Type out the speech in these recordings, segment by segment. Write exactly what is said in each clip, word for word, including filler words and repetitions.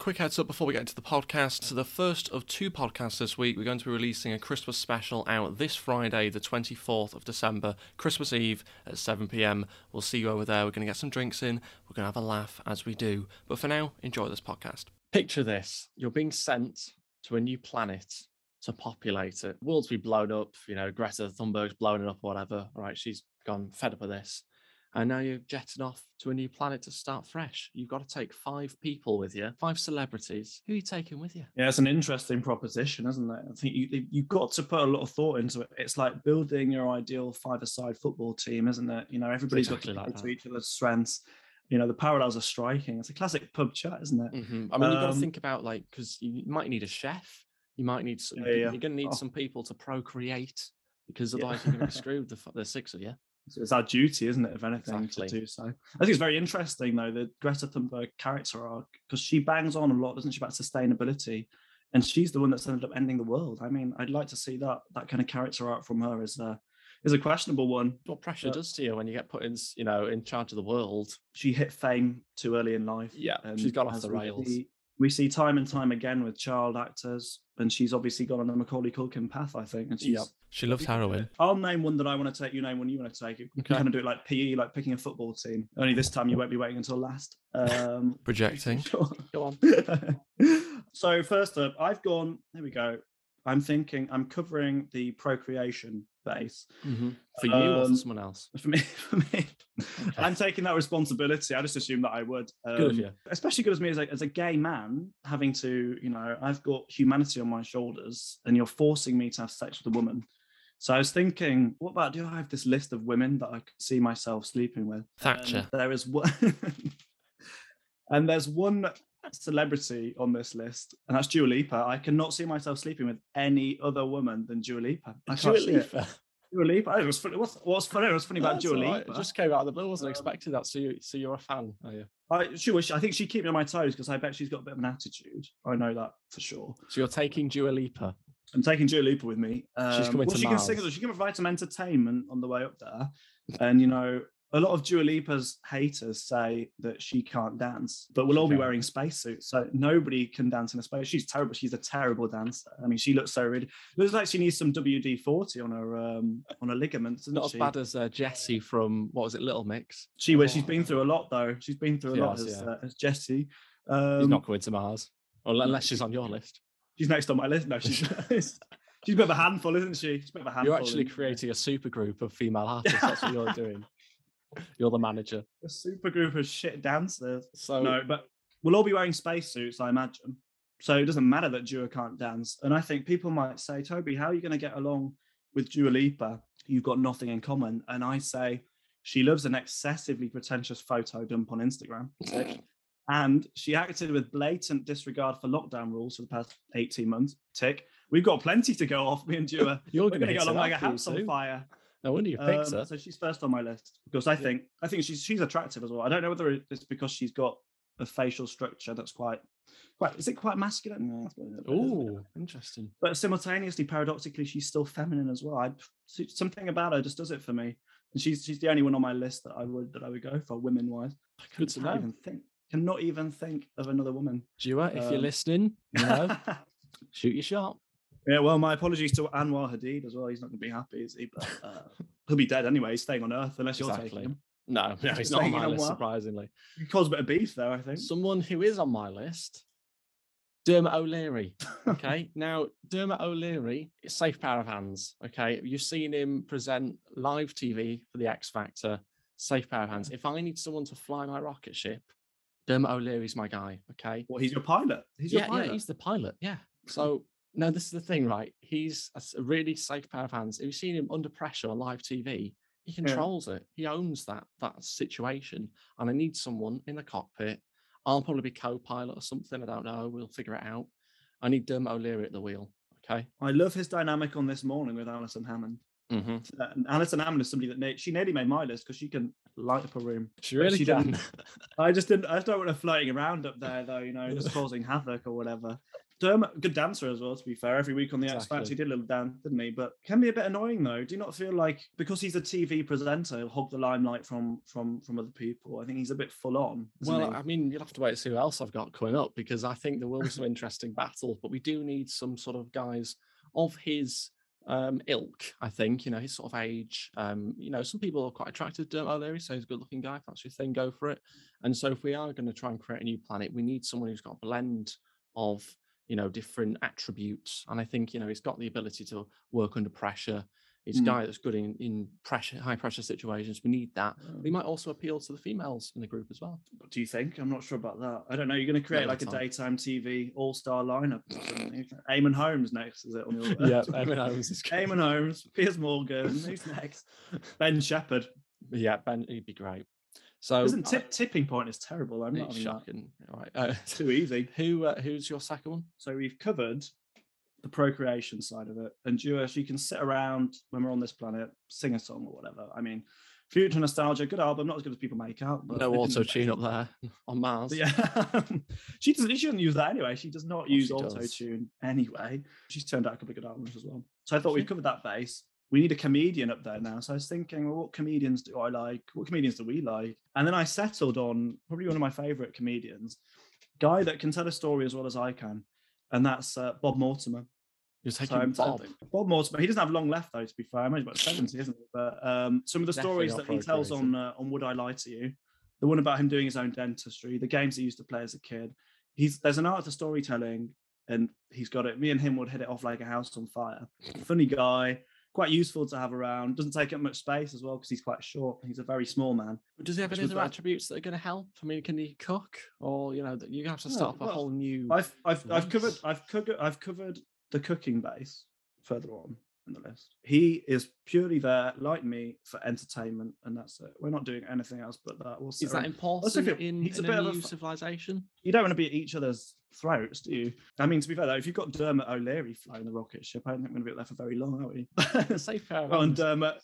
Quick heads up before we get into the podcast. So the first of two podcasts this week, we're going to be releasing a Christmas special out this Friday, the twenty-fourth of December, Christmas Eve at seven p m. We'll see you over there. We're going to get some drinks in. We're going to have a laugh as we do. But for now, enjoy this podcast. Picture this. You're being sent to a new planet to populate it. World's be blown up. You know, Greta Thunberg's blown it up or whatever. All right, she's gone fed up with this. And now you're jetting off to a new planet to start fresh. You've got to take five people with you, five celebrities. Who are you taking with you? Yeah, it's an interesting proposition, isn't it? I think you, you've got to put a lot of thought into it. It's like building your ideal five-a-side football team, isn't it? You know, everybody's exactly got to like to each other's strengths. You know, the parallels are striking. It's a classic pub chat, isn't it? Mm-hmm. I mean, um, you've got to think about, like, because you might need a chef. You might need, some, yeah, yeah. you're going to need oh. some people to procreate because otherwise yeah. you're going to be screwed, the, the six of you. So it's our duty, isn't it, if anything, exactly. to do so. I think it's very interesting, though, the Greta Thunberg character arc, because she bangs on a lot, doesn't she, about sustainability, and she's the one that's ended up ending the world. I mean, I'd like to see that that kind of character arc from her is a, is a questionable one. What pressure but, does to you when you get put in, you know, in charge of the world? She hit fame too early in life. Yeah, and she's got off the rails. We see, we see time and time again with child actors, and she's obviously gone on the Macaulay Culkin path, I think. And she's, yep. She loves heroin. I'll name one that I want to take. You name one you want to take. You okay. can kind of do it like P E, like picking a football team. Only this time you won't be waiting until last. Um, Projecting. Sure. Go on. So first up, I've gone, there we go. I'm thinking I'm covering the procreation base. Mm-hmm. For you um, or for someone else? For me. For me. Okay. I'm taking that responsibility. I just assumed that I would. Um, good of you. Especially good as me as a, as a gay man, having to, you know, I've got humanity on my shoulders and you're forcing me to have sex with a woman. So I was thinking, what about, do I have this list of women that I could see myself sleeping with? Thatcher. And there is one. And there's one celebrity on this list, and that's Dua Lipa. I cannot see myself sleeping with any other woman than Dua Lipa. I Dua can't Lipa. See it. Dua Lipa. It was funny. What's, what's funny? It was funny about that's Dua Lipa. Right. It just came out of the blue. I wasn't um, expecting that. So, you, so you're a fan, are you? I, she was, I think she keeps me on my toes because I bet she's got a bit of an attitude. I know that for sure. So you're taking Dua Lipa. I'm taking Dua Lipa with me. Um, she's coming well, to she Mars. Can sing, she can provide some entertainment on the way up there, and you know. A lot of Dua Lipa's haters say that she can't dance, but we'll all be wearing spacesuits, so nobody can dance in a space. She's terrible. She's a terrible dancer. I mean, she looks so really. Looks like she needs some W D forty on her um, on her ligaments. Isn't Not she? as bad as uh, Jessie from what was it, Little Mix? She was. Oh. She's been through a lot though. She's been through a she lot has, as, yeah. uh, as Jessie. Um, she's not going to Mars, unless she's on your list. She's next on my list. No, she's. She's a bit of a handful, isn't she? She's a bit of a handful. You're actually creating a supergroup of female artists. That's what you're doing. You're the manager. A super group of shit dancers. So no, but we'll all be wearing spacesuits, I imagine. So it doesn't matter that Dua can't dance. And I think people might say, Toby, how are you going to get along with Dua Lipa? You've got nothing in common. And I say, she loves an excessively pretentious photo dump on Instagram. And she acted with blatant disregard for lockdown rules for the past eighteen months. Tick. We've got plenty to go off, me and Dua. You're going to get along like a house on fire. No wonder you picked um, her. So she's first on my list because I think I think she's she's attractive as well. I don't know whether it's because she's got a facial structure that's quite, quite is it quite masculine? Oh, interesting. But simultaneously, paradoxically, she's still feminine as well. I, something about her just does it for me. And she's she's the only one on my list that I would that I would go for women wise. I couldn't even think. Cannot even think of another woman. Dua, um, if you're listening, you know, shoot your shot. Yeah, well, my apologies to Anwar Hadid as well. He's not going to be happy, is he? But uh, he'll be dead anyway. He's staying on Earth unless exactly. you're taking him. No, no, he's not on my list, surprisingly. He caused a bit of beef, though, I think. Someone who is on my list, Dermot O'Leary. Okay, now, Dermot O'Leary, safe pair of hands. Okay, you've seen him present live T V for the X Factor, safe pair of hands. If I need someone to fly my rocket ship, Dermot O'Leary's my guy. Okay. Well, he's your pilot. He's yeah, your pilot. Yeah, he's the pilot. Yeah. So. No, this is the thing, right? He's a really safe pair of hands. If you've seen him under pressure on live T V, he controls yeah. it. He owns that that situation. And I need someone in the cockpit. I'll probably be co-pilot or something. I don't know. We'll figure it out. I need Dermot O'Leary at the wheel. Okay. I love his dynamic on This Morning with Alison Hammond. Mm-hmm. Uh, and Alison Hammond is somebody that na- she nearly made my list because she can light up a room. She really she can. Didn't. I just didn't. I just don't want her floating around up there though. You know, just causing havoc or whatever. Dermot, good dancer as well, to be fair. Every week on the X Factor, he did a little dance, didn't he? But can be a bit annoying, though. Do you not feel like, because he's a T V presenter, he'll hog the limelight from from from other people? I think he's a bit full on. Well, he? I mean, you'll have to wait to see who else I've got coming up, because I think there will be some interesting battles, but we do need some sort of guys of his um ilk, I think, you know, his sort of age. Um, you know, some people are quite attracted to Dermot O'Leary, so he's a good looking guy. If that's your thing, go for it. And so if we are going to try and create a new planet, we need someone who's got a blend of, you know, different attributes. And I think, you know, he's got the ability to work under pressure. He's a mm. guy that's good in, in pressure, high pressure situations. We need that. Oh. He might also appeal to the females in the group as well. What do you think? I'm not sure about that. I don't know. You're going to create no, like a time. daytime T V all-star lineup. Eamon Holmes next, is it? On your yeah, Eamon Holmes is good. Eamon Holmes, Piers Morgan. Who's next? Ben Shepherd. Yeah, Ben, he'd be great. So Isn't tip, I, tipping point is terrible. I'm not shocking. That. All right, uh, too easy. Who uh, who's your second one? So we've covered the procreation side of it, and Dua, she can sit around when we're on this planet, sing a song or whatever. I mean, Future Nostalgia, good album, not as good as people make out. But no auto tune up there on Mars. But yeah, she doesn't. She shouldn't use that anyway. She does not well, use auto tune anyway. She's turned out a couple of good albums as well. So I thought we've covered that base. We need a comedian up there now. So I was thinking, well, what comedians do I like? What comedians do we like? And then I settled on probably one of my favourite comedians, guy that can tell a story as well as I can, and that's uh, Bob Mortimer. You're taking so Bob. Bob Mortimer. He doesn't have long left, though, to be fair. I imagine about seventy, isn't he? But um, some of the Definitely stories that he tells on uh, on Would I Lie to You, the one about him doing his own dentistry, the games he used to play as a kid. He's There's an art to storytelling, and he's got it. Me and him would hit it off like a house on fire. Funny guy. Quite useful to have around. Doesn't take up much space as well because he's quite short. He's a very small man. But does he have any other attributes that are going to help? I mean, can he cook? Or, you know, you have to start yeah, well, a whole new. I've I've race. I've covered I've covered I've covered the cooking base further on in the list. He is purely there, like me, for entertainment, and that's it. We're not doing anything else but that. We'll is that important in, it, in, he's in a, bit a new of a, civilization? You don't want to be at each other's throats, do you? I mean, to be fair though, if you've got Dermot O'Leary flying the rocket ship, I don't think we're going to be there for very long, are we? Say fair. Well, and Dermot,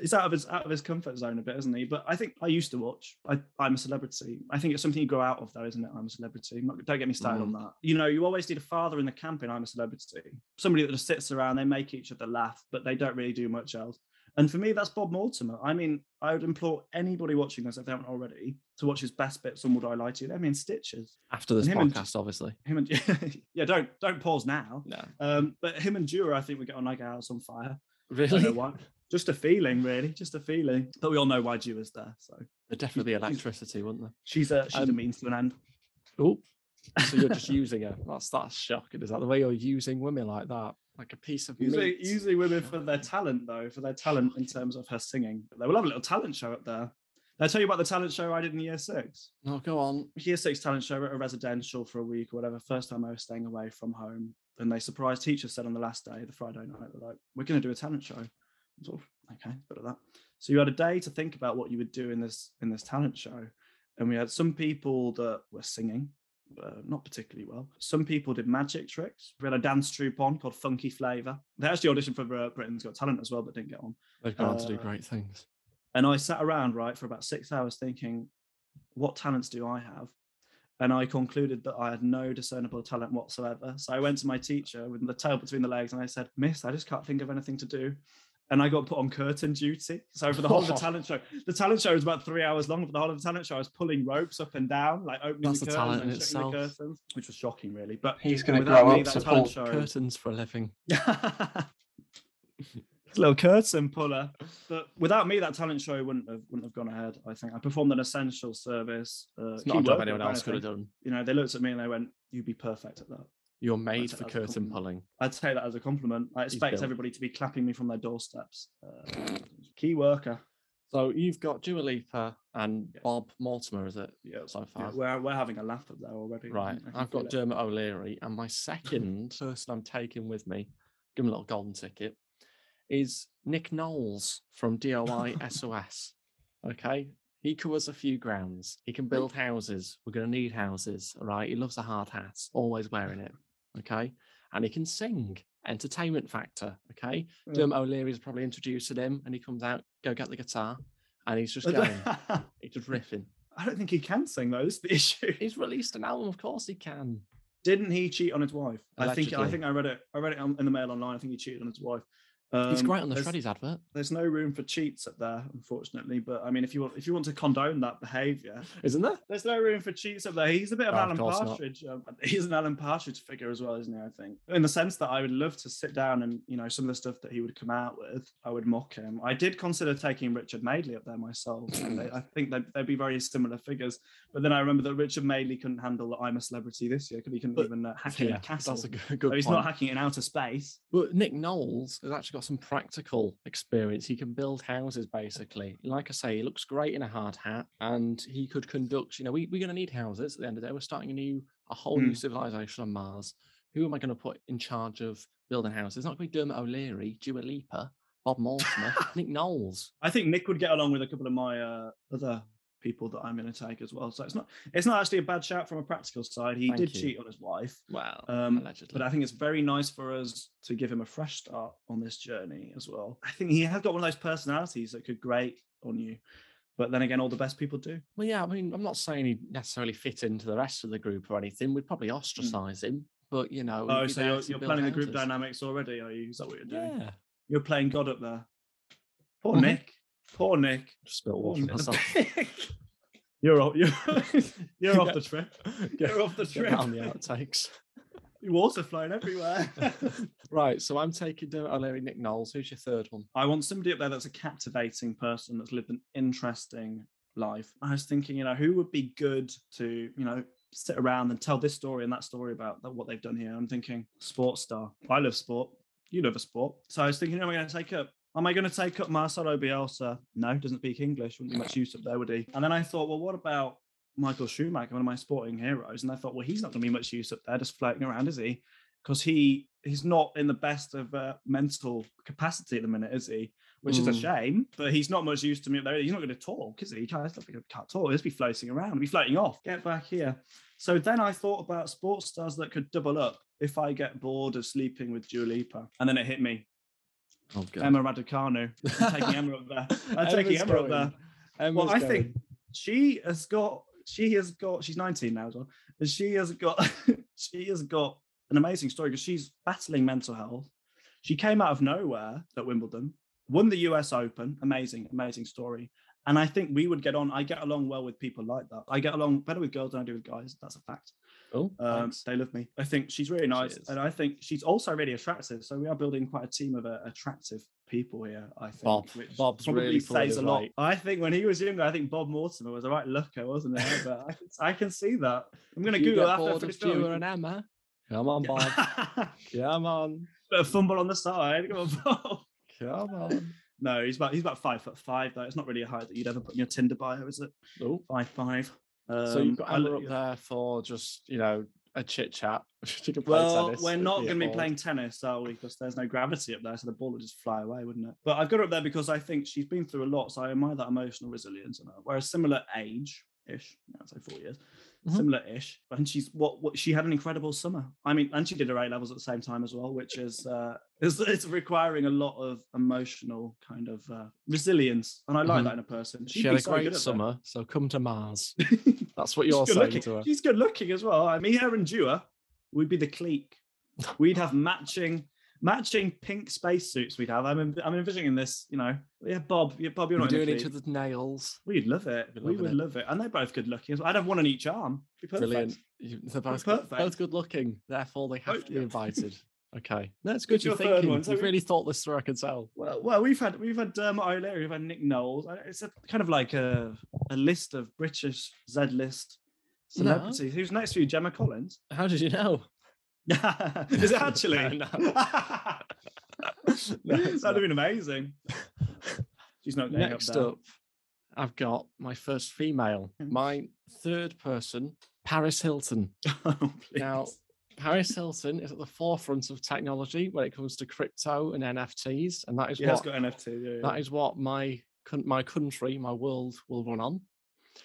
he's out of his out of his comfort zone a bit, isn't he? But I think I used to watch I, I'm a Celebrity. I think it's something you grow out of, though, isn't it? I'm a Celebrity. Not, don't get me started mm. on that. You know, you always need a father in the camp in I'm a Celebrity. Somebody that just sits around, they make each other laugh, but they don't really do much else. And for me, that's Bob Mortimer. I mean, I would implore anybody watching this, if they haven't already, to watch his best bits on Would I Lie to You. I mean, stitches. After this podcast, and, obviously. Him and yeah, don't don't pause now. No. Um, but him and Dura, I think we get on like a house on fire. Really? I don't know why. Just a feeling, really. Just a feeling. But we all know why Dura's there. So there'd definitely be electricity, wouldn't there? She's a she's um, a means to an end. Oh. So you're just using her. That's that's shocking. Is that the way you're using women like that? Like a piece of usually, meat. Usually women for their talent, though, for their talent in terms of her singing. They will have a little talent show up there. I'll tell you about the talent show I did in year six. Oh, go on. Year six talent show at a residential for a week or whatever. First time I was staying away from home. And they surprised teachers said on the last day, the Friday night, they're like, we're going to do a talent show. I'm sort of, okay, bit of that. So you had a day to think about what you would do in this in this talent show. And we had some people that were singing. Uh, not particularly well. Some people did magic tricks. We had a dance troupe on called Funky Flavour. They actually auditioned for Britain's Got Talent as well, but didn't get on. They've gone on to do great things. And I sat around, right, for about six hours thinking, what talents do I have? And I concluded that I had no discernible talent whatsoever. So I went to my teacher with the tail between the legs and I said, Miss, I just can't think of anything to do. And I got put on curtain duty. So for the whole oh. of the talent show, the talent show was about three hours long. For the whole of the talent show, I was pulling ropes up and down, like opening the, the curtains and shutting the curtains, which was shocking, really. But he's going to grow me, up to pull show... curtains for a living. Little curtain puller. But without me, that talent show wouldn't have wouldn't have gone ahead. I think I performed an essential service. Uh, it's not a job anyone else could have done. You know, they looked at me and they went, "You'd be perfect at that." You're made for curtain pulling. I'd take that as a compliment. I expect everybody to be clapping me from their doorsteps. Uh, key worker. So you've got Dua Lipa and yeah. Bob Mortimer, is it? Yeah. So far, yeah, we're we're having a laugh at that already. Right. I've got Dermot O'Leary, and my second person I'm taking with me, give him a little golden ticket, is Nick Knowles from D I Y S O S. Okay. He covers a few grounds. He can build houses. We're going to need houses, right? He loves a hard hat, always wearing it. Okay, and he can sing. Entertainment factor. Okay, yeah. Dermot O'Leary's probably introducing him, and he comes out, go get the guitar, and he's just going, he's just riffing. I don't think he can sing though. That's the issue. He's released an album. Of course he can. Didn't he cheat on his wife? Allegedly. I think I think I read it. I read it in the Mail Online. I think he cheated on his wife. Um, He's great on the Freddy's advert. There's no room for cheats up there, unfortunately. But I mean, if you want, if you want to condone that behaviour, isn't there? There's no room for cheats up there. He's a bit of oh, Alan of Partridge. Um, he's an Alan Partridge figure as well, isn't he? I think, in the sense that I would love to sit down and, you know, some of the stuff that he would come out with, I would mock him. I did consider taking Richard Madeley up there myself. And they, I think they'd, they'd be very similar figures. But then I remember that Richard Madeley couldn't handle that I'm a Celebrity this year. He couldn't but, even uh, hack yeah, it in a castle. That's a good, good so he's point. Not hacking it in outer space. But Nick Knowles has actually got some practical experience. He can build houses, basically. Like I say, he looks great in a hard hat, and he could conduct, you know, we, we're going to need houses at the end of the day. We're starting a new, a whole mm. new civilization on Mars. Who am I going to put in charge of building houses? It's not going to be Dermot O'Leary, Dua Lipa, Bob Mortimer, Nick Knowles. I think Nick would get along with a couple of my uh, other people that I'm going to take as well. So it's not it's not actually a bad shout from a practical side. He Thank did you. cheat on his wife. Wow. Um, allegedly. But I think it's very nice for us to give him a fresh start on this journey as well. I think he has got one of those personalities that could grate on you. But then again, all the best people do. Well, yeah, I mean, I'm not saying he necessarily fit into the rest of the group or anything. We'd probably ostracize mm. him, but you know. Oh, so you're, you're planning the group dynamics already, are you? Is that what you're doing? Yeah. You're playing God up there. Poor mm-hmm. Nick. Poor Nick. Spill water on myself. You're off. You're, you're off the trip. Get, you're off the trip. Get on the outtakes. Water flowing everywhere. Right, so I'm taking Dermot O'Leary, Nick Knowles. Who's your third one? I want somebody up there that's a captivating person that's lived an interesting life. I was thinking, you know, who would be good to, you know, sit around and tell this story and that story about what they've done here. I'm thinking sports star. I love sport. You love a sport. So I was thinking, who am I going to take up? Am I going to take up Marcelo Bielsa? No, doesn't speak English. Wouldn't be much use up there, would he? And then I thought, well, what about Michael Schumacher, one of my sporting heroes? And I thought, well, he's not going to be much use up there, just floating around, is he? Because he he's not in the best of uh, mental capacity at the minute, is he? Which mm. is a shame, but he's not much use to me up there. He's not going to talk, is he? He can't, he can't talk. He'll just be floating around. He'll be floating off. Get back here. So then I thought about sports stars that could double up if I get bored of sleeping with Dua Lipa. And then it hit me. Oh, God. Emma Raducanu. I'm taking Emma up there. I'm taking Emma going. up there. Emma's well, I going. think she has got, she has got, she's nineteen now as well. And she has got, she has got an amazing story because she's battling mental health. She came out of nowhere at Wimbledon, won the U S Open. Amazing, amazing story. And I think we would get on, I get along well with people like that. I get along better with girls than I do with guys. That's a fact. Oh, um, they love me. I think she's really nice, she and I think she's also really attractive. So we are building quite a team of uh, attractive people here. I think Bob, which Bob's probably really says a lot. Right. I think when he was younger, I think Bob Mortimer was a right looker, wasn't he? But I can, I can see that. I'm going to Google after this. You and Emma, come on, Bob. Come on. Bit of fumble on the side. Come on, Bob. Come on. No, he's about he's about five foot five though. It's not really a height that you'd ever put in your Tinder bio, is it? Oh, five five. Um, so you've got Emma look, up there for just, you know, a chit chat. Well, tennis, we're not going to be playing tennis, are we? Because there's no gravity up there, so the ball would just fly away, wouldn't it? But I've got her up there because I think she's been through a lot, so I admire that emotional resilience in her. We're a similar age-ish, I'd say four years, mm-hmm. similar-ish, and she's what, what she had an incredible summer. I mean, and she did her A levels at the same time as well, which is uh, it's, it's requiring a lot of emotional kind of uh, resilience, and I like mm-hmm. that in a person. She'd she had a so great summer, her. so come to Mars. That's what you're saying looking. to her. She's good looking as well. I mean, her and Dua, we'd be the clique. We'd have matching matching pink spacesuits. We'd have. I'm env- I'm envisioning this. You know, yeah, Bob, yeah, Bob, you're we're not doing each other's nails. We'd love it. We'd we would it. love it. And they're both good looking. I'd have one on each arm. Be perfect. Brilliant. You, they're both, perfect. both good looking. Therefore, they have oh, to be invited. Okay, no, it's good. It's you're thinking. One, so You've we... really thought this through. I can tell. Well, well, we've had we've had Dermot O'Leary, we've had Nick Knowles. It's a kind of like a a list of British Z-list celebrities. No. Who's next for you, Gemma Collins? How did you know? Is it actually? no, no. no That'd have been amazing. She's not getting next up. There. up. I've got my first female, my third person, Paris Hilton. Oh, now. Paris Hilton is at the forefront of technology when it comes to crypto and N F Ts, and that is yeah, what got N F T, yeah, yeah. that is what my my country, my world will run on.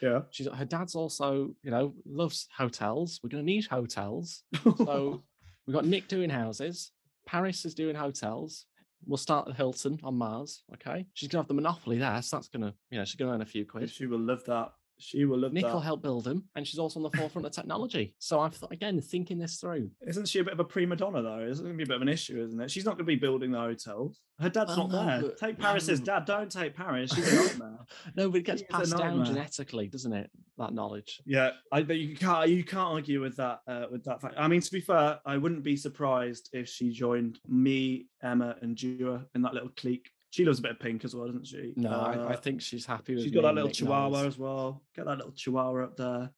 Yeah, she's her dad's also, you know, loves hotels. We're going to need hotels, so we've got Nick doing houses, Paris is doing hotels. We'll start at Hilton on Mars. Okay, she's going to have the monopoly there, so that's going to, you know, she's going to earn a few quid. She will love that. She will love Nick that. Nick will help build them, and she's also on the forefront of technology. So I've thought, again, thinking this through. Isn't she a bit of a prima donna, though? It's going to be a bit of an issue, isn't it? She's not going to be building the hotels. Her dad's well, not no, there. Take Paris's no. dad. Don't take Paris. She's a nightmare. No, but it gets she passed down genetically, doesn't it? That knowledge. Yeah, I, you can't you can't argue with that uh, with that fact. I mean, to be fair, I wouldn't be surprised if she joined me, Emma, and Dua in that little clique. She loves a bit of pink as well, doesn't she? No, uh, I, I think she's happy with She's got that little Nick chihuahua Knowles. As well. Get that little chihuahua up there.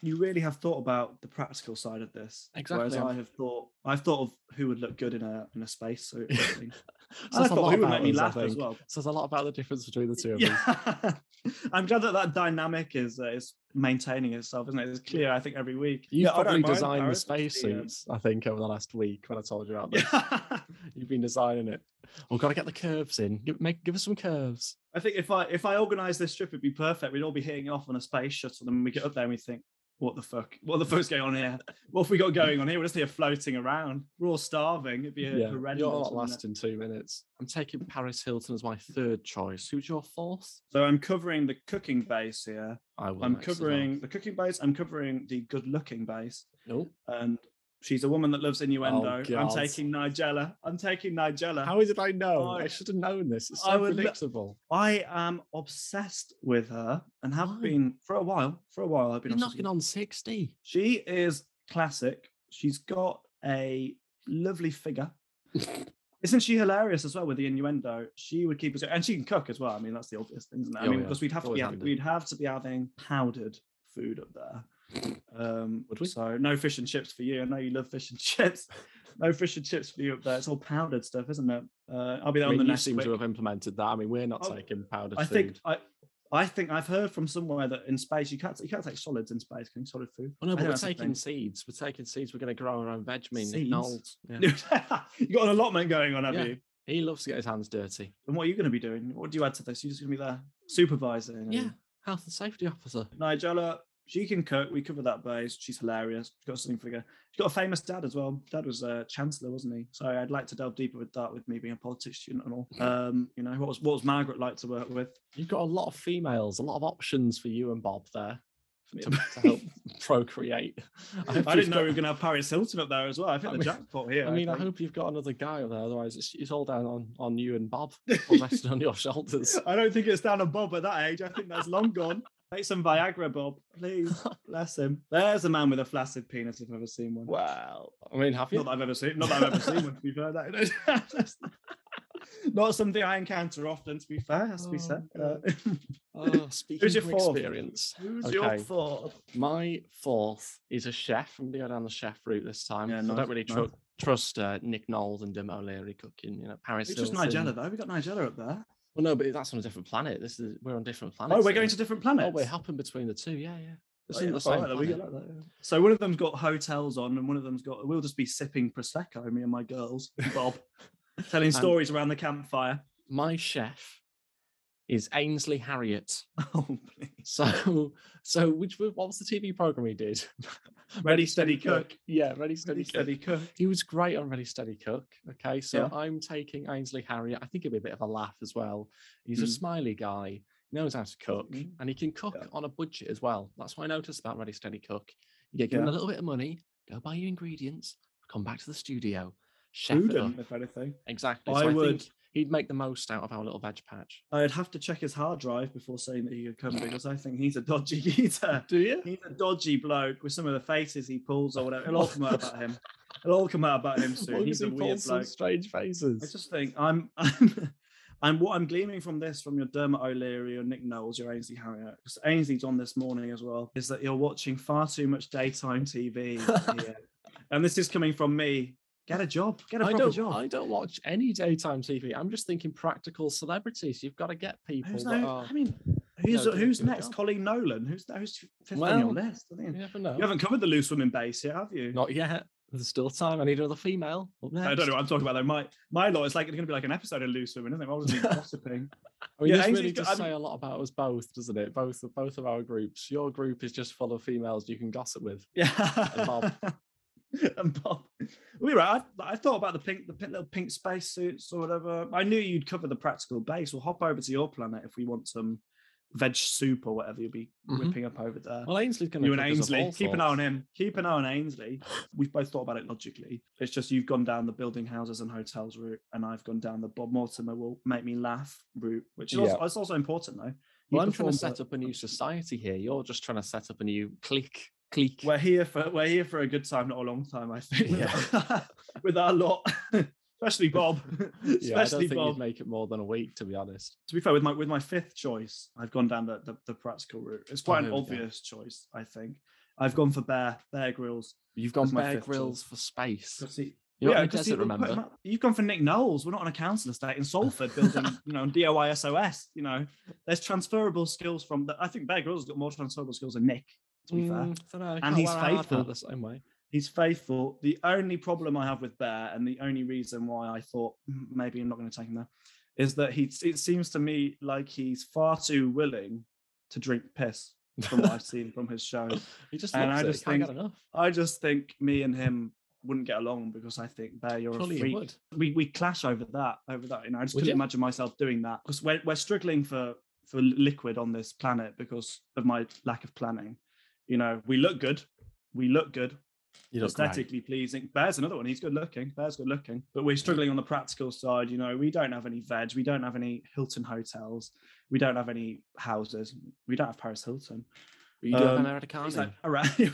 You really have thought about the practical side of this. Exactly. Whereas I have thought, I've thought of who would look good in a in a space suit. So and I thought who would make us, me laugh as well. So there's a lot about the difference between the two of yeah. us. I'm glad that that dynamic is uh, is maintaining itself, isn't it? It's clear, I think, every week. You yeah, probably designed the space suits, I think, over the last week when I told you about this. You've been designing it. We've got to get the curves in. Give, make, give us some curves. I think if I if I organised this trip, it'd be perfect. We'd all be hitting off on a space shuttle, and we get up there and we think, what the fuck? What the fuck's going on here? What have we got going on here? We're just here floating around. We're all starving. It'd be a yeah, horrendous. You're not lasting two minutes. I'm taking Paris Hilton as my third choice. Who's your fourth? So I'm covering the cooking base here. I will. I'm covering that. the cooking base. I'm covering the good-looking base. Nope. And she's a woman that loves innuendo. Oh, I'm taking Nigella. I'm taking Nigella. How did I know? I, I should have known this. It's so I predictable. Lo- I am obsessed with her and have oh. been for a while. For a while, I've been You're knocking on sixty. She is classic. She's got a lovely figure. Isn't she hilarious as well with the innuendo? She would keep us, and she can cook as well. I mean, that's the obvious thing, isn't it? I oh, mean, yeah. because we'd have Always to be having, we'd have to be having powdered food up there. Um, Would we? So no fish and chips for you. I know you love fish and chips. No fish and chips for you up there. It's all powdered stuff, isn't it? Uh, I'll be there I mean, on the next week. You seem to have implemented that. I mean, we're not oh, taking powdered I food. Think I I think I've heard from somewhere that in space you can't you can't take solids in space. Can you solid food? Well, no, but we're taking seeds. We're taking seeds. We're going to grow our own veg. Me, Nick Knowles. Yeah. You got an allotment going on, have yeah. you? He loves to get his hands dirty. And what are you going to be doing? What do you add to this? You're just going to be there supervising. Yeah, and health and safety officer. Nigella. She can cook. We cover that base. She's hilarious. She's got something for her. She's got a famous dad as well. Dad was a chancellor, wasn't he? So I'd like to delve deeper with that, with me being a politics student and all. Um, you know, what was what was Margaret like to work with? You've got a lot of females, a lot of options for you and Bob there to, to help procreate. I, I didn't know got... we were going to have Paris Hilton up there as well. I think I the mean, jackpot here. I mean, I, I hope you've got another guy up there. Otherwise, it's, it's all down on, on you and Bob, all resting on your shoulders. I don't think it's down on Bob at that age. I think that's long gone. Take some Viagra, Bob, please. Bless him. There's a man with a flaccid penis, if I've ever seen one. Wow. I mean, have you? Not that I've ever seen. Not that I've ever seen one, to be fair. That is not something I encounter often, to be fair, has to be said. Uh, oh, speaking Who's your of fourth? experience. Who's okay. your fourth? My fourth is a chef. I'm going to go down the chef route this time. Yeah, nice, I don't really nice. tr- trust uh, Nick Knowles and Dermot O'Leary cooking. You know, Paris Hilton. It's just Nigella, though. We've got Nigella up there. Well, no, but that's on a different planet. This is we're on different planets. Oh, we're going to different planets. Oh, we're hopping between the two. Yeah, yeah. Oh, yeah. The same right, planet. Like that, yeah. So one of them's got hotels on, and one of them's got. We'll just be sipping prosecco, me and my girls, Bob, telling stories um, around the campfire. My chef is Ainsley Harriott. Oh, please. So, so which what was the T V program he did? Ready, Ready Steady Cook. Cook. Yeah, Ready Steady, Ready Cook. Steady Cook. He was great on Ready Steady Cook. Okay, so yeah. I'm taking Ainsley Harriott. I think it'd be a bit of a laugh as well. He's mm. a smiley guy. He knows how to cook, mm. and he can cook yeah. on a budget as well. That's what I noticed about Ready Steady Cook. You get given yeah. a little bit of money, go buy your ingredients, come back to the studio, chef Food it up. If anything. Exactly. I, so I would. Think he'd make the most out of our little veg patch. I'd have to check his hard drive before saying that he could come because I think he's a dodgy eater. Do you? He's a dodgy bloke with some of the faces he pulls or whatever. It'll all come out about him. It'll all come out about him soon. He's a weird bloke. Strange faces. I just think I'm, I'm, I'm what I'm gleaming from this, from your Dermot O'Leary or Nick Knowles, your Ainsley Harriott, because Ainsley's on this morning as well, is that you're watching far too much daytime T V here. And this is coming from me. Get a job. Get a I proper don't, job. I don't watch any daytime T V. I'm just thinking practical celebrities. You've got to get people. Who's that, that are, I mean, who's, you know, who's next? Colleen Nolan. Who's who's fifth well, on your list? I think. You never know. You haven't covered the Loose Women base yet, have you? Not yet. There's still time. I need another female. I don't know what I'm talking about though. My my lot is like it's going to be like an episode of Loose Women, isn't it? I was gossiping. I mean, yeah, this really does I mean, say a lot about us both, doesn't it? Both both of our groups. Your group is just full of females you can gossip with. Yeah. And Bob. And Bob, we were. I, I thought about the pink, the pink, little pink spacesuits or whatever. I knew you'd cover the practical base. We'll hop over to your planet if we want some veg soup or whatever you'll be mm-hmm. whipping up over there. Well, Ainsley's going to you and Ainsley. Keep an eye on him. Keep an eye on Ainsley. We've both thought about it logically. It's just you've gone down the building houses and hotels route, and I've gone down the Bob Mortimer will make me laugh route, which is yeah. also, it's also important though. Well, I'm trying to set up a new society here. You're just trying to set up a new clique. Clique. We're here for we're here for a good time, not a long time. I think with, yeah. our, with our lot. Especially Bob. Especially yeah, I don't think Bob. You'd make it more than a week, to be honest. To be fair, with my with my fifth choice, I've gone down the, the, the practical route. It's quite oh, an obvious go. choice, I think. I've gone for Bear Bear Grylls. You've gone Bear Grylls for space. He, You're yeah, doesn't he, remember. You've gone for Nick Knowles. We're not on a council estate in Salford building, you know, D I Y S O S. You know, there's transferable skills from. The, I think Bear Grylls has got more transferable skills than Nick. To be mm, fair, I don't know. and he's faithful the same way. He's faithful. The only problem I have with Bear, and the only reason why I thought maybe I'm not going to take him there, is that he. It seems to me like he's far too willing to drink piss from what I've seen from his shows. He just and I just think I just think me and him wouldn't get along because I think Bear, you're Probably a freak. Would. We we clash over that over that. You know, I just would couldn't you? imagine myself doing that because we're we're struggling for for liquid on this planet because of my lack of planning. You know, we look good. We look good. You look aesthetically great. pleasing. Bear's another one. He's good looking. Bear's good looking. But we're struggling on the practical side. You know, we don't have any veg. We don't have any Hilton hotels. We don't have any houses. We don't have Paris Hilton. But you um, do have Emma Raducanu. Like, all right. She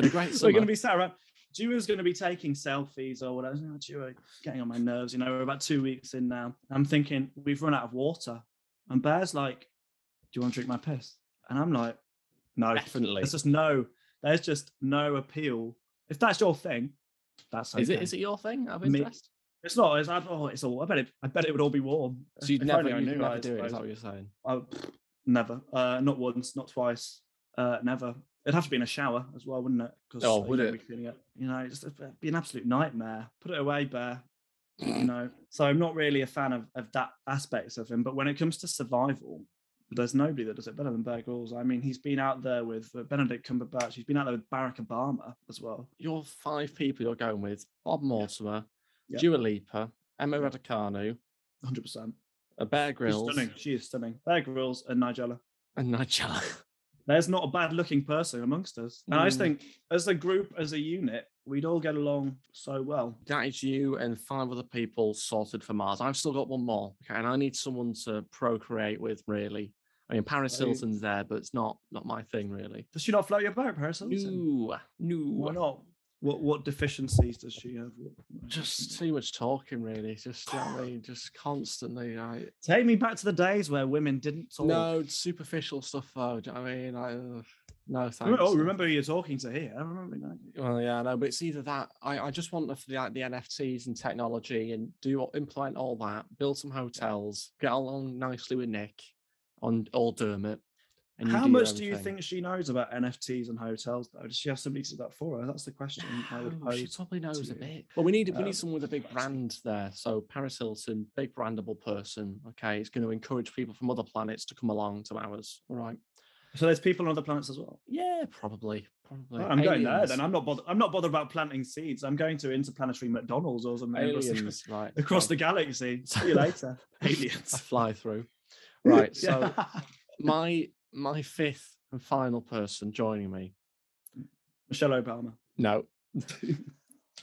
had a great summer. We're going to be sat around. Dua's going to be taking selfies or whatever. Oh, Dua, getting on my nerves. You know, we're about two weeks in now. I'm thinking, we've run out of water. And Bear's like, do you want to drink my piss? And I'm like, no. Definitely. It's just no. There's just no appeal. If that's your thing, that's okay. Is it? Is it your thing? I'm impressed. It's not. It's, oh, it's all. I bet it. I bet it would all be warm. So you'd if never, you'd knew, never do it. Is that what you're saying? I, never. Uh, not once. Not twice. Uh, never. It'd have to be in a shower as well, wouldn't it? Oh, would it? it? You know, it's, it'd be an absolute nightmare. Put it away, Bear. You know. So I'm not really a fan of of that aspects of him. But when it comes to survival. There's nobody that does it better than Bear Grylls. I mean, he's been out there with Benedict Cumberbatch. He's been out there with Barack Obama as well. Your five people you're going with: Bob Mortimer, yep. Dua Lipa, Emma Raducanu, one hundred percent. Bear Grylls. She's stunning. She is stunning. Bear Grylls and Nigella. And Nigella. There's not a bad-looking person amongst us. And mm. I just think, as a group, as a unit, we'd all get along so well. That is you and five other people sorted for Mars. I've still got one more, okay, and I need someone to procreate with, really. I mean, Paris Hilton's there, but it's not not my thing, really. Does she not float your boat, Paris Hilton? No, no. Why not? What what deficiencies does she have? Just too much talking, really. Just, you know what I mean? Just constantly. Like... Take me back to the days where women didn't talk. No, superficial stuff, though. Do you know what I mean? I, uh, no, thanks. Oh, remember who you're talking to here. I remember that. Well, yeah, no, but it's either that. I, I just want the, like, the N F Ts and technology and do implement all that, build some hotels, get along nicely with Nick. On old Dermot. And How do much do you think she knows about N F Ts and hotels, though? Does she have somebody to do that for her? That's the question. I would pose. She probably knows a bit. Well, we need um, we need someone with a big brand there. So Paris Hilton, big brandable person. Okay, it's going to encourage people from other planets to come along to ours. All right. So there's people on other planets as well. Yeah, probably. Probably. Well, I'm Aliens. going there, then. I'm not bothered. I'm not bothered about planting seeds. I'm going to interplanetary McDonald's or something. Aliens, right? Across okay. the galaxy. See you later. Aliens. I fly through. Right, so my my fifth and final person joining me. Michelle Obama. No.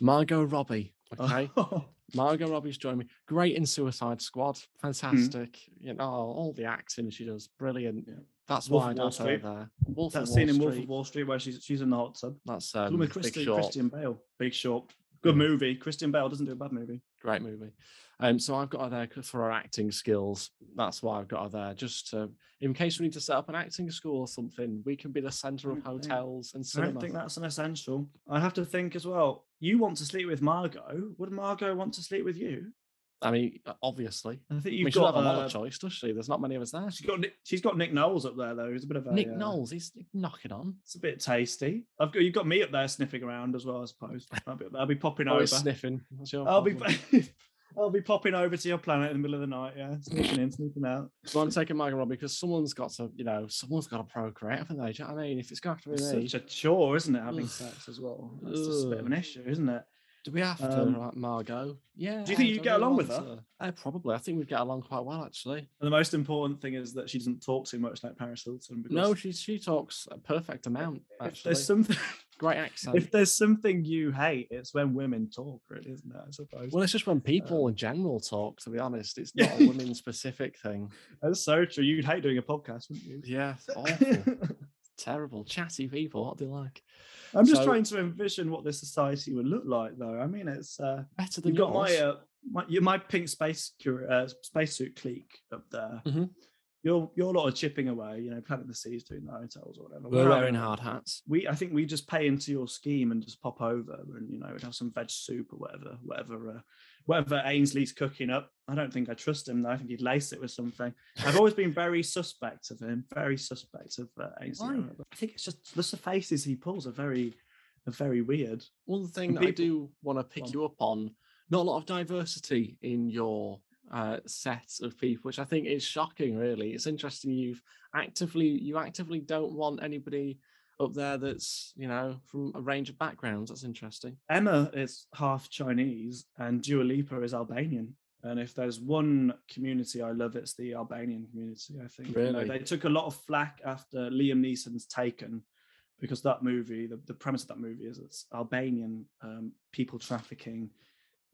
Margot Robbie, okay? Oh. Margot Robbie's joining me. Great in Suicide Squad. Fantastic. Mm. You know, all the acting she does. Brilliant. Yeah. That's Wolf why I don't know there. Wolf that scene in Wolf of Wall Street where she's, she's in the hot tub. That's um, with Christi, Big Short. Christian Bale. Big Short. Good movie. Christian Bale doesn't do a bad movie. Great movie. Um, so I've got her there for her acting skills. That's why I've got her there. Just to, in case we need to set up an acting school or something, we can be the centre of hotels think, and cinema. I don't think that's an essential. I have to think as well. You want to sleep with Margot. Would Margot want to sleep with you? I mean, obviously. I think you've I mean, got, got a lot uh, of choice, does she? There's not many of us there. She's got Nick, she's got Nick Knowles up there, though. He's a bit of a Nick uh, Knowles. He's knocking on. It's a bit tasty. I've got you've got me up there sniffing around as well, I suppose. I'll be, I'll be popping over. Sniffing. That's your I'll problem. be. I'll be popping over to your planet in the middle of the night. Yeah, sneaking in, sneaking out. So I'm taking Margot Robbie because someone's got to, you know, someone's got to procreate, haven't they? Do you know what I mean? If it's got to be me, such a chore, isn't it? Having sex as well. That's just a bit of an issue, isn't it? Do we have to, um, like Margot? Yeah. Do you think I you'd get along with her? her? Yeah, probably. I think we'd get along quite well, actually. And the most important thing is that she doesn't talk too much like Paris Hilton. Because no, she she talks a perfect amount, actually. There's something... Great accent. If there's something you hate, it's when women talk, really, isn't it? I suppose. Well, it's just when people um, in general talk, to be honest. It's not a women-specific thing. That's so true. You'd hate doing a podcast, wouldn't you? Yeah, it's awful. Terrible, chatty people. What do they like? I'm just so, trying to envision what this society would look like, though. I mean, it's uh, better than you've got my, uh, my my pink space uh, spacesuit clique up there. Mm-hmm. You're you're a lot of chipping away, you know, planting the seeds, doing the hotels or whatever. We're We're wearing hard hats. We I think we just pay into your scheme and just pop over, and you know, we'd have some veg soup or whatever, whatever, uh, whatever Ainsley's cooking up. I don't think I trust him though. I think he'd lace it with something. I've always been very suspect of him, very suspect of uh, Ainsley. Why? I think it's just the faces he pulls are very, are very weird. One thing and that people, I do want to pick well, you up on: not a lot of diversity in your. Uh, sets of people, which I think is shocking, really. It's interesting you've actively you actively don't want anybody up there that's, you know, from a range of backgrounds. That's interesting. Emma is half Chinese and Dua Lipa is Albanian, and if there's one community I love, it's the Albanian community, I think. Really? You know, they took a lot of flack after Liam Neeson's Taken, because that movie, the, the premise of that movie is it's Albanian um, people trafficking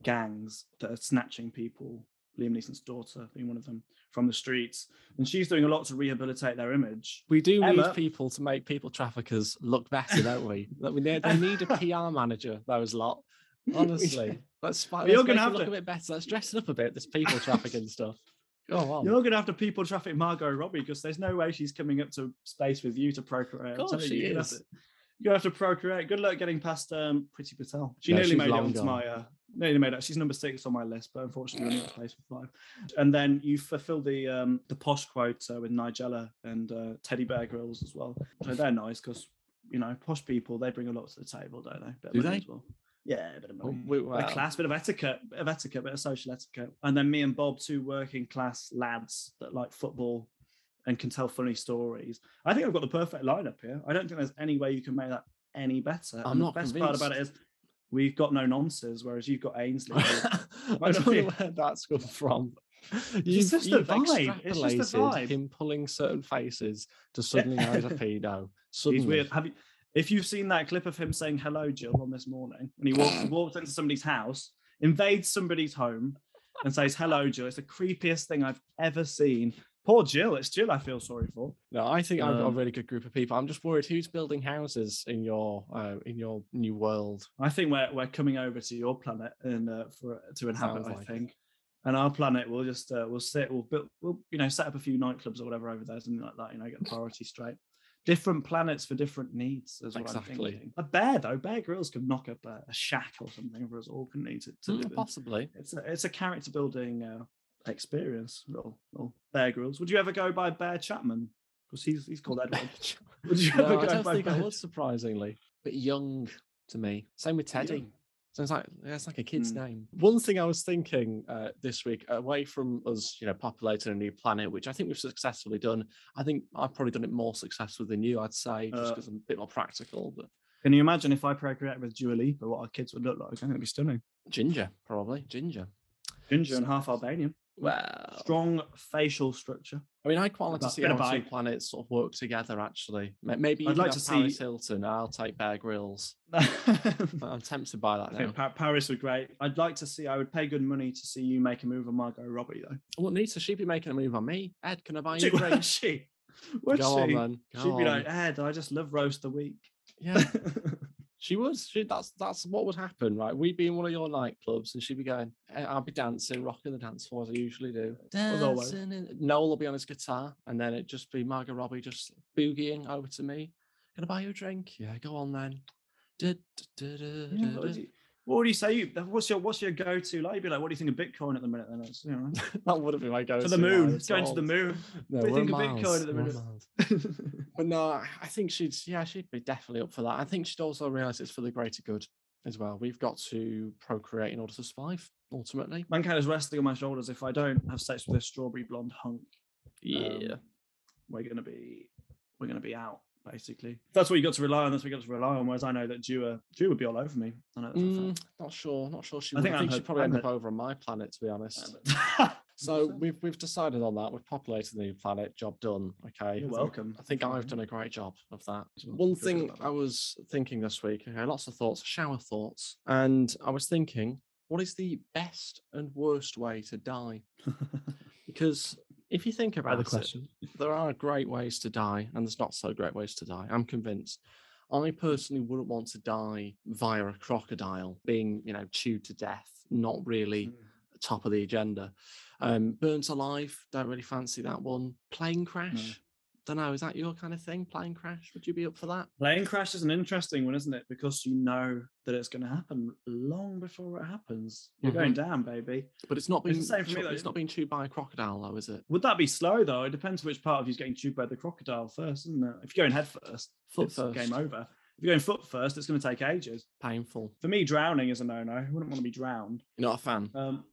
gangs that are snatching people, Liam Neeson's daughter being one of them, from the streets. And she's doing a lot to rehabilitate their image. We do Emma. need people to make people traffickers look better, don't we? we need, they need a P R manager, those lot. Honestly. Let's, let's you're gonna have to... look a bit better. Let's dress it up a bit, this people trafficking stuff. Go on. You're going to have to people traffic Margot Robbie, because there's no way she's coming up to space with you to procreate. Of course she you, is. You have to procreate. Good luck getting past um, Priti Patel. She no, nearly made it onto gone. my... Uh, nearly made it. She's number six on my list, but unfortunately we're not placed for five. And then you fulfil the um, the posh quota with Nigella and uh, Teddy Bear Grylls as well. So they're nice because, you know, posh people, they bring a lot to the table, don't they? Bit Do they? As well. Yeah, a bit of money. Oh, wait, wow. Bit of class, bit of etiquette, bit of etiquette, bit of social etiquette. And then me and Bob, two working class lads that like football and can tell funny stories. I think I've got the perfect lineup here. I don't think there's any way you can make that any better. I'm and not the best convinced. Part about it is we've got no nonsense, whereas you've got Ainsley. I don't know where that's come from. It's just a vibe. It's just a vibe. Him pulling certain faces to suddenly know he's a pedo. Suddenly. He's weird. Have you, if you've seen that clip of him saying hello, Jill, on This Morning, when he walks, walks into somebody's house, invades somebody's home, and says hello, Jill, it's the creepiest thing I've ever seen. Poor Jill. It's Jill I feel sorry for. No, I think um, I've got a really good group of people. I'm just worried who's building houses in your uh, in your new world. I think we're we're coming over to your planet and uh, for to inhabit. Sounds I like think, it. And our planet will just uh, we'll sit we'll build we'll you know set up a few nightclubs or whatever over there, something like that. You know, get the priority straight. Different planets for different needs, is what exactly. I'm thinking. A bear, though, Bear Grylls could knock up a, a shack or something for us all. Can need it to, to mm, possibly. It's a, it's a character building. Uh, experience little, little Bear Grylls. Would you ever go by Bear Chapman, because he's he's called Edward? Would you ever no, go I don't by think Bear? I would, surprisingly, but young to me. Same with Teddy. Young. Sounds like yeah, it's like a kid's mm. name. One thing I was thinking uh, this week, away from us, you know, populating a new planet, which I think we've successfully done. I think I've probably done it more successfully than you, I'd say, just because uh, I'm a bit more practical. But can you imagine if I procreate with Dua Lipa, what our kids would look like? I think it'd be stunning. Ginger, probably ginger, ginger, so, and half Albanian. Well, strong facial structure. I mean, I quite like to see how two planets sort of work together. Actually, maybe I'd like to see Paris Hilton. I'll take Bear Grylls. I'm tempted by that. I now. think Paris would great. I'd like to see. I would pay good money to see you make a move on Margot Robbie, though. What needs to she be making a move on me? Ed, can I buy you a drink? She would Go she? On, man. Go She'd on. be like, Ed, I just love roast the week. Yeah. She was. She, that's that's what would happen, right? We'd be in one of your nightclubs, and she'd be going, I'll be dancing, rocking the dance floor as I usually do. Dancing in... Noel will be on his guitar, and then it'd just be Margot Robbie just boogieing over to me. Can I buy you a drink? Yeah, go on then. Da, da, da, da, yeah, da, what, you, what would you say? What's your what's your go-to? Like, you'd be like, what do you think of Bitcoin at the minute? Then it's, you know, that wouldn't be my go-to. To the moon. It's going to the moon. No, what do you think miles, of Bitcoin at the minute? But no, I think she'd, yeah, she'd be definitely up for that. I think she'd also realise it's for the greater good as well. We've got to procreate in order to survive, ultimately. Mankind is resting on my shoulders. If I don't have sex with this strawberry blonde hunk, yeah, um, we're gonna be, we're gonna be out. basically. That's what you got to rely on. That's what you got to rely on. Whereas I know that Dua, Dua would be all over me. I know mm, not sure. Not sure she would. I think, I think she'd probably end up over on my planet, to be honest. So we've we've decided on that. We've populated the planet. Job done. Okay. You're welcome. I think I've done a great job of that. One thing I was thinking this week. Okay, lots of thoughts, shower thoughts, and I was thinking, what is the best and worst way to die? Because if you think about it, there are great ways to die, and there's not so great ways to die. I'm convinced. I personally wouldn't want to die via a crocodile, being, you know, chewed to death. Not really mm. top of the agenda. Um, burnt alive, don't really fancy that one. Plane crash, no. Don't know. Is that your kind of thing? Plane crash? Would you be up for that? Plane crash is an interesting one, isn't it? Because you know that it's going to happen long before it happens. You're mm-hmm. going down, baby. But it's not being it's, for me, though, it's not being chewed by a crocodile, though, is it? Would that be slow though? It depends which part of you's getting chewed by the crocodile first, isn't it? If you're going head first, foot it's first, game over. If you're going foot first, it's going to take ages. Painful. For me, drowning is a no-no. I wouldn't want to be drowned. You're not a fan. Um,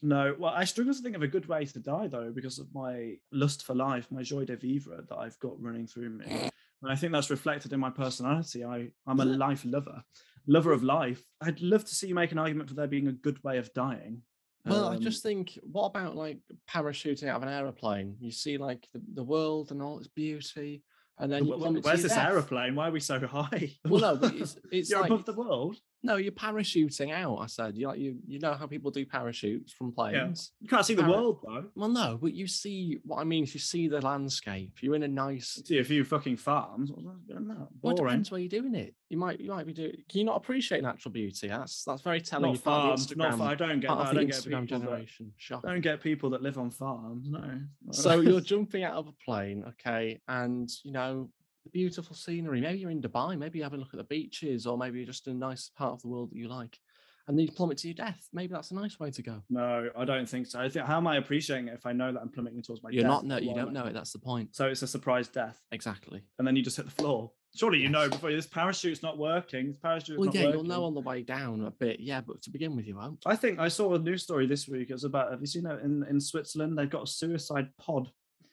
No, well, I struggle to think of a good way to die, though, because of my lust for life, my joie de vivre that I've got running through me. And I think that's reflected in my personality. I, I'm a life lover, lover of life. I'd love to see you make an argument for there being a good way of dying. Well, um, I just think, what about, like, parachuting out of an aeroplane? You see, like, the, the world and all its beauty. And then well, you where's this death. aeroplane? Why are we so high? Well, no, it's, it's you're like, above the world. No, you're parachuting out. I said, you like you, you know how people do parachutes from planes. Yeah. You can't see Par- the world though. Well, no, but you see what I mean. If you see the landscape, you're in a nice. See a few fucking farms. What's that? Boring. Well, it depends where you're doing it. You might, you might be doing. Can you not appreciate natural beauty? That's that's very telling. Not farms. Not far. I don't get. That. I don't get people generation. That, don't get people that live on farms. No. So you're jumping out of a plane, okay, and you know. The beautiful scenery. Maybe you're in Dubai, maybe you have a look at the beaches, or maybe you're just in a nice part of the world that you like, and then you plummet to your death. Maybe that's a nice way to go. No, I don't think so. I think, how am I appreciating it if I know that I'm plummeting towards my you're death? You're not, no, you don't know it. That's the point. So it's a surprise death. Exactly. And then you just hit the floor. Surely you yes. know before this parachute's not working. This parachute's well, not yeah, working. Well, yeah, you'll know on the way down a bit. Yeah, but to begin with, you won't. I think I saw a news story this week. It was about, have you seen it in, in Switzerland? They've got a suicide pod.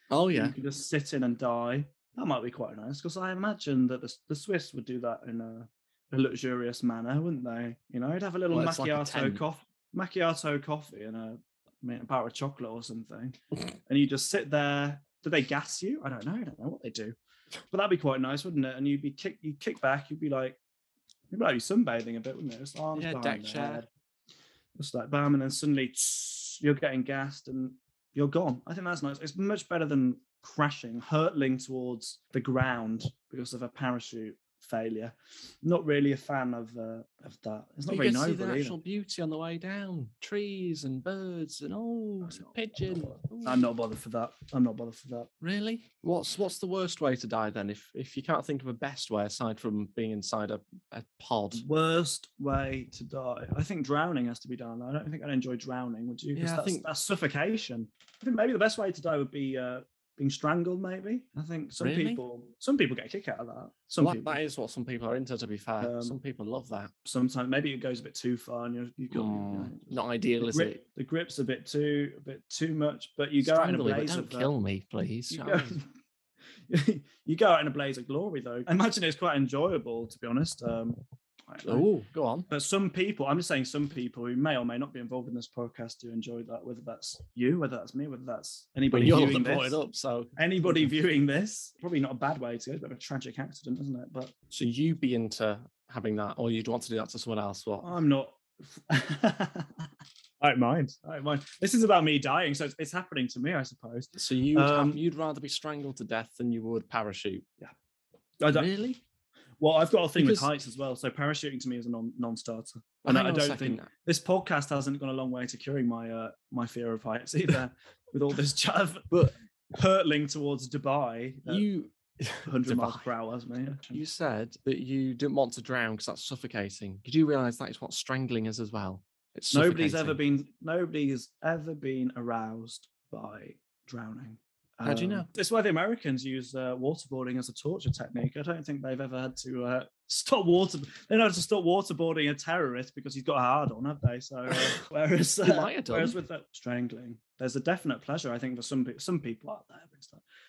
Oh, yeah. You can just sit in and die. That might be quite nice, because I imagine that the, the Swiss would do that in a, a luxurious manner, wouldn't they? You know, they'd have a little well, macchiato like a coffee, macchiato coffee, and a, I mean, a bar of chocolate or something, and you just sit there. Do they gas you? I don't know. I don't know what they do, but that'd be quite nice, wouldn't it? And you'd be kick, you kick back, you'd be like, you'd be like sunbathing a bit, wouldn't it? Just arms yeah, deck chair, just like bam, and then suddenly tss, you're getting gassed and you're gone. I think that's nice. It's much better than crashing, hurtling towards the ground because of a parachute failure. Not really a fan of uh, of that. It's not but very noble. You get to see the natural beauty on the way down, trees and birds and oh, it's a pigeon. Ooh. I'm not bothered for that. I'm not bothered for that. Really? What's what's the worst way to die then? If if you can't think of a best way aside from being inside a, a pod, worst way to die. I think drowning has to be done. I don't think I'd enjoy drowning. Would you? Yeah, that's, I think that's suffocation. I think maybe the best way to die would be. Uh, Being strangled, maybe. I think some really? people, some people get a kick out of that. Some well, people, that is what some people are into. To be fair, um, some people love that. Sometimes maybe it goes a bit too far, and you're, you've got mm, you know, not ideal, the is grip, it? The grip's a bit too, a bit too much. But you go Strangle out in a blaze. Me, don't of, kill me, please. You go, you go out in a blaze of glory, though. I imagine it's quite enjoyable, to be honest. Um, Oh, go on. But some people, I'm just saying some people who may or may not be involved in this podcast do enjoy that, whether that's you, whether that's me, whether that's anybody well, viewing this. Up, so. Anybody viewing this, probably not a bad way to go, but a tragic accident, isn't it? But so you'd be into having that, or you'd want to do that to someone else? What? I'm not. I don't mind. I don't mind. This is about me dying, so it's, it's happening to me, I suppose. So you'd, um, have, you'd rather be strangled to death than you would parachute? Yeah. I don't, really? Well, I've got a thing because, with heights as well, so parachuting to me is a non, non-starter. And I don't think now. This podcast hasn't gone a long way to curing my uh, my fear of heights either, with all this chat but hurtling towards Dubai. You one hundred Dubai. Miles per hour, man. You said that you didn't want to drown because that's suffocating. Did you realise that is what strangling is as well? It's nobody's ever been nobody's ever been aroused by drowning. How do you know? Um, it's why the Americans use uh, waterboarding as a torture technique. I don't think they've ever had to uh, stop water. They don't have to stop waterboarding a terrorist because he's got a hard on, have they? So uh, whereas, uh, whereas with that strangling, there's a definite pleasure, I think, for some pe- some people out there.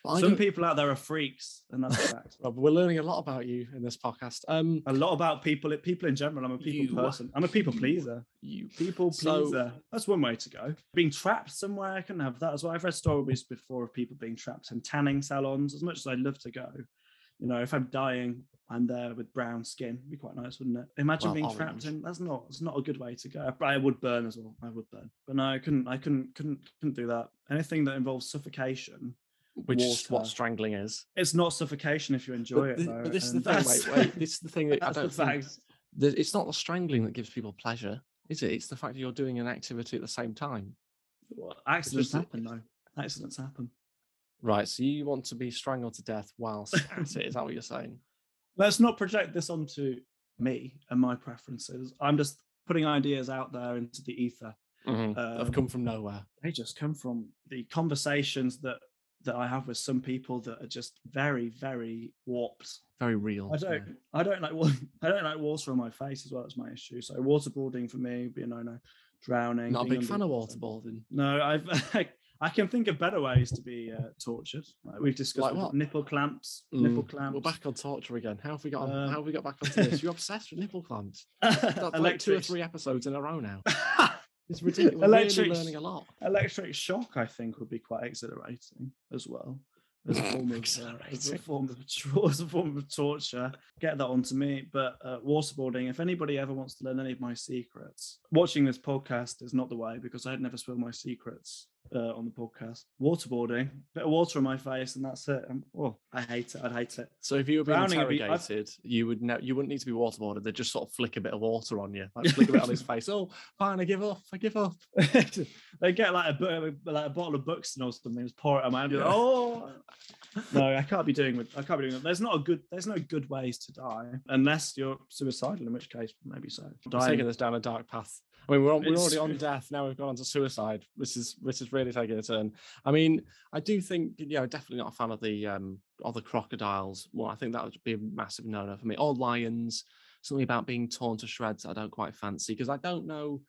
Well, some people out there are freaks, and that's a fact. Rob, we're learning a lot about you in this podcast. Um, a lot about people, people in general. I'm a people you, person. I'm a people you, pleaser. You people pleaser. So, that's one way to go. Being trapped somewhere, I can have that as well. I've read stories before of people being trapped in tanning salons. As much as I love to go, you know, if I'm dying, I'm there with brown skin. It'd be quite nice, wouldn't it? Imagine well, being orange. trapped in. That's not. It's not a good way to go. I, I would burn as well. I would burn. But no, I couldn't. I couldn't. Couldn't. Couldn't do that. Anything that involves suffocation. Which water. Is what strangling is. It's not suffocation if you enjoy but the, it, though. But this and is the thing. Wait, wait. This is the thing that I don't think. That it's not the strangling that gives people pleasure, is it? It's the fact that you're doing an activity at the same time. Well, accidents just, happen, though. Accidents happen. Right. So you want to be strangled to death whilst at it? Is that what you're saying? Let's not project this onto me and my preferences. I'm just putting ideas out there into the ether. Mm-hmm. Um, I've come from nowhere. They just come from the conversations that. that I have with some people that are just very, very warped. Very real. I don't yeah. I don't like I don't like water on my face as well, that's my issue. So waterboarding for me would be a no-no. Drowning. Not a big fan of waterboarding. No, I've I, I can think of better ways to be uh, tortured. Like we've discussed like nipple clamps. Mm. Nipple clamps. We're back on torture again. How have we got on, um, how have we got back onto this? You're obsessed with nipple clamps. That's like two or three episodes in a row now. It's ridiculous. We're electric, really learning a lot. Electric shock, I think, would be quite exhilarating as well. As a form of, as a form of, as a form of torture. Get that onto me. But uh, waterboarding, if anybody ever wants to learn any of my secrets, watching this podcast is not the way because I'd never spill my secrets uh, on the podcast. Waterboarding, bit of water on my face, and that's it. I'm, oh, I hate it. I'd hate it. So if you were being Browning interrogated, be, you would ne- you wouldn't need to be waterboarded. They'd just sort of flick a bit of water on you, like flick a bit on his face. Oh, fine, I give up. I give up. They get like a like a bottle of Buxton or something, just pour it on my hand. Yeah. Like, oh. No, I can't be doing with. I can't be doing that. There's not a good. There's no good ways to die unless you're suicidal, in which case maybe so. Dying. Taking us down a dark path. I mean, we're on, we're already on death. Now we've gone on to suicide. This is this is really taking a turn. I mean, I do think you know, definitely not a fan of the um of the crocodiles. Well, I think that would be a massive no-no for me. Or lions. Something about being torn to shreds. I don't quite fancy because I don't know.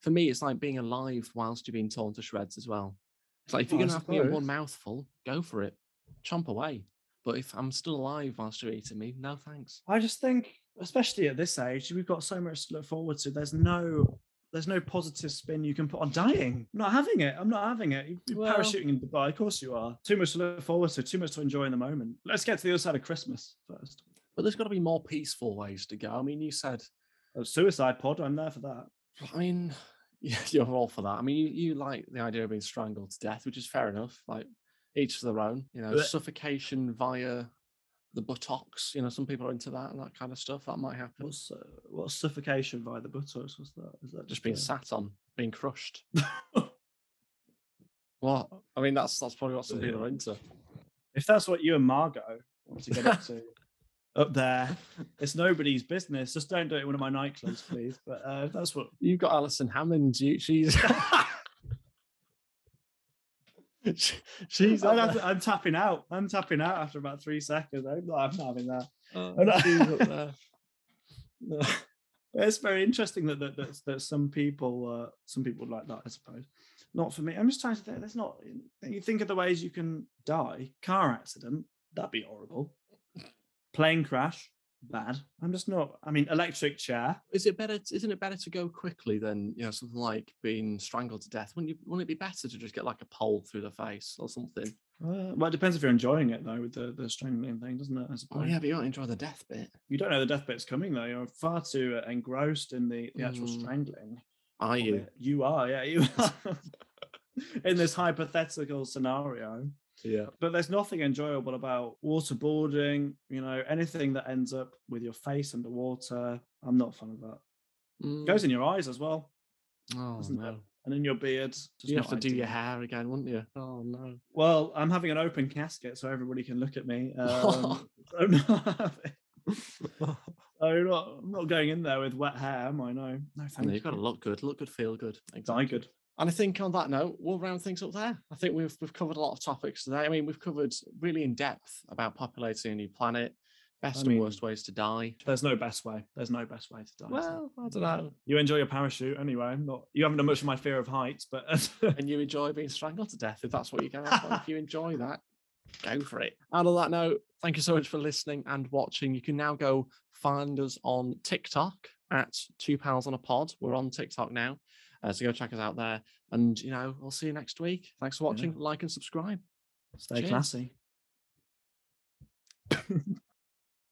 For me, it's like being alive whilst you're being torn to shreds as well. It's like if you're oh, gonna have me in one mouthful, go for it. Chomp away. But if I'm still alive whilst you're eating me, no thanks. I just think, especially at this age, we've got so much to look forward to. There's no there's no positive spin you can put on dying. I'm not having it. I'm not having it. You're well, parachuting in Dubai. Of course you are. Too much to look forward to. Too much to enjoy in the moment. Let's get to the other side of Christmas first. But there's got to be more peaceful ways to go. I mean, you said... A suicide pod. I'm there for that. I mean, you're all for that. I mean, you, you like the idea of being strangled to death, which is fair enough. Like... Each to their own, you know, but, suffocation via the buttocks. You know, some people are into that and that kind of stuff. That might happen. What's, uh, what's suffocation via the buttocks? What's that? Is that just, just being a... sat on, being crushed? What? I mean, that's that's probably what some people are into. If that's what you and Margot want to get up to up there, it's nobody's business. Just don't do it in one of my nightclubs, please. But uh, that's what you've got, Alison Hammond. You, she's. She's I'm, to, I'm tapping out. I'm tapping out after about three seconds. I'm not, I'm not having that. Oh, I'm not. She's up there. No. It's very interesting that that, that, that some people uh, some people like that. I suppose not for me. I'm just trying to think. That's not. You think of the ways you can die. Car accident. That'd be horrible. Plane crash. Bad. I'm just not. I mean, electric chair. Is it better? Isn't it better to go quickly than you know something like being strangled to death? Wouldn't you? Wouldn't it be better to just get like a pole through the face or something? Uh, well, it depends if you're enjoying it though with the, the strangling thing, doesn't it? I suppose. Oh yeah, but you don't enjoy the death bit. You don't know the death bit's coming though. You're far too uh, engrossed in the, the actual mm. strangling. Are you? It. You are. Yeah, you are. In this hypothetical scenario. Yeah, but there's nothing enjoyable about waterboarding, you know, anything that ends up with your face underwater. I'm not a fan of that. Mm. It goes in your eyes as well. Oh, no. It? And in your beard. You have to ideal. do your hair again, wouldn't you? Oh, no. Well, I'm having an open casket so everybody can look at me. Um, I'm, not I'm, not, I'm not going in there with wet hair, am I? No, no thank no, you. You've got to look good, look good, feel good. Exactly. Die good. And I think on that note, we'll round things up there. I think we've we've covered a lot of topics today. I mean, we've covered really in depth about populating a new planet, Best I and mean, worst ways to die. There's no best way. There's no best way to die. Well, I don't know. You enjoy your parachute anyway. I'm not, you haven't done much of my fear of heights, but... And you enjoy being strangled to death, if that's what you're going for. If you enjoy that, go for it. And on that note, thank you so much for listening and watching. You can now go find us on TikTok at Two Pals on a Pod. We're on TikTok now. Uh, so go check us out there. And, you know, we'll see you next week. Thanks for watching. Yeah. Like and subscribe. Stay Cheers. Classy.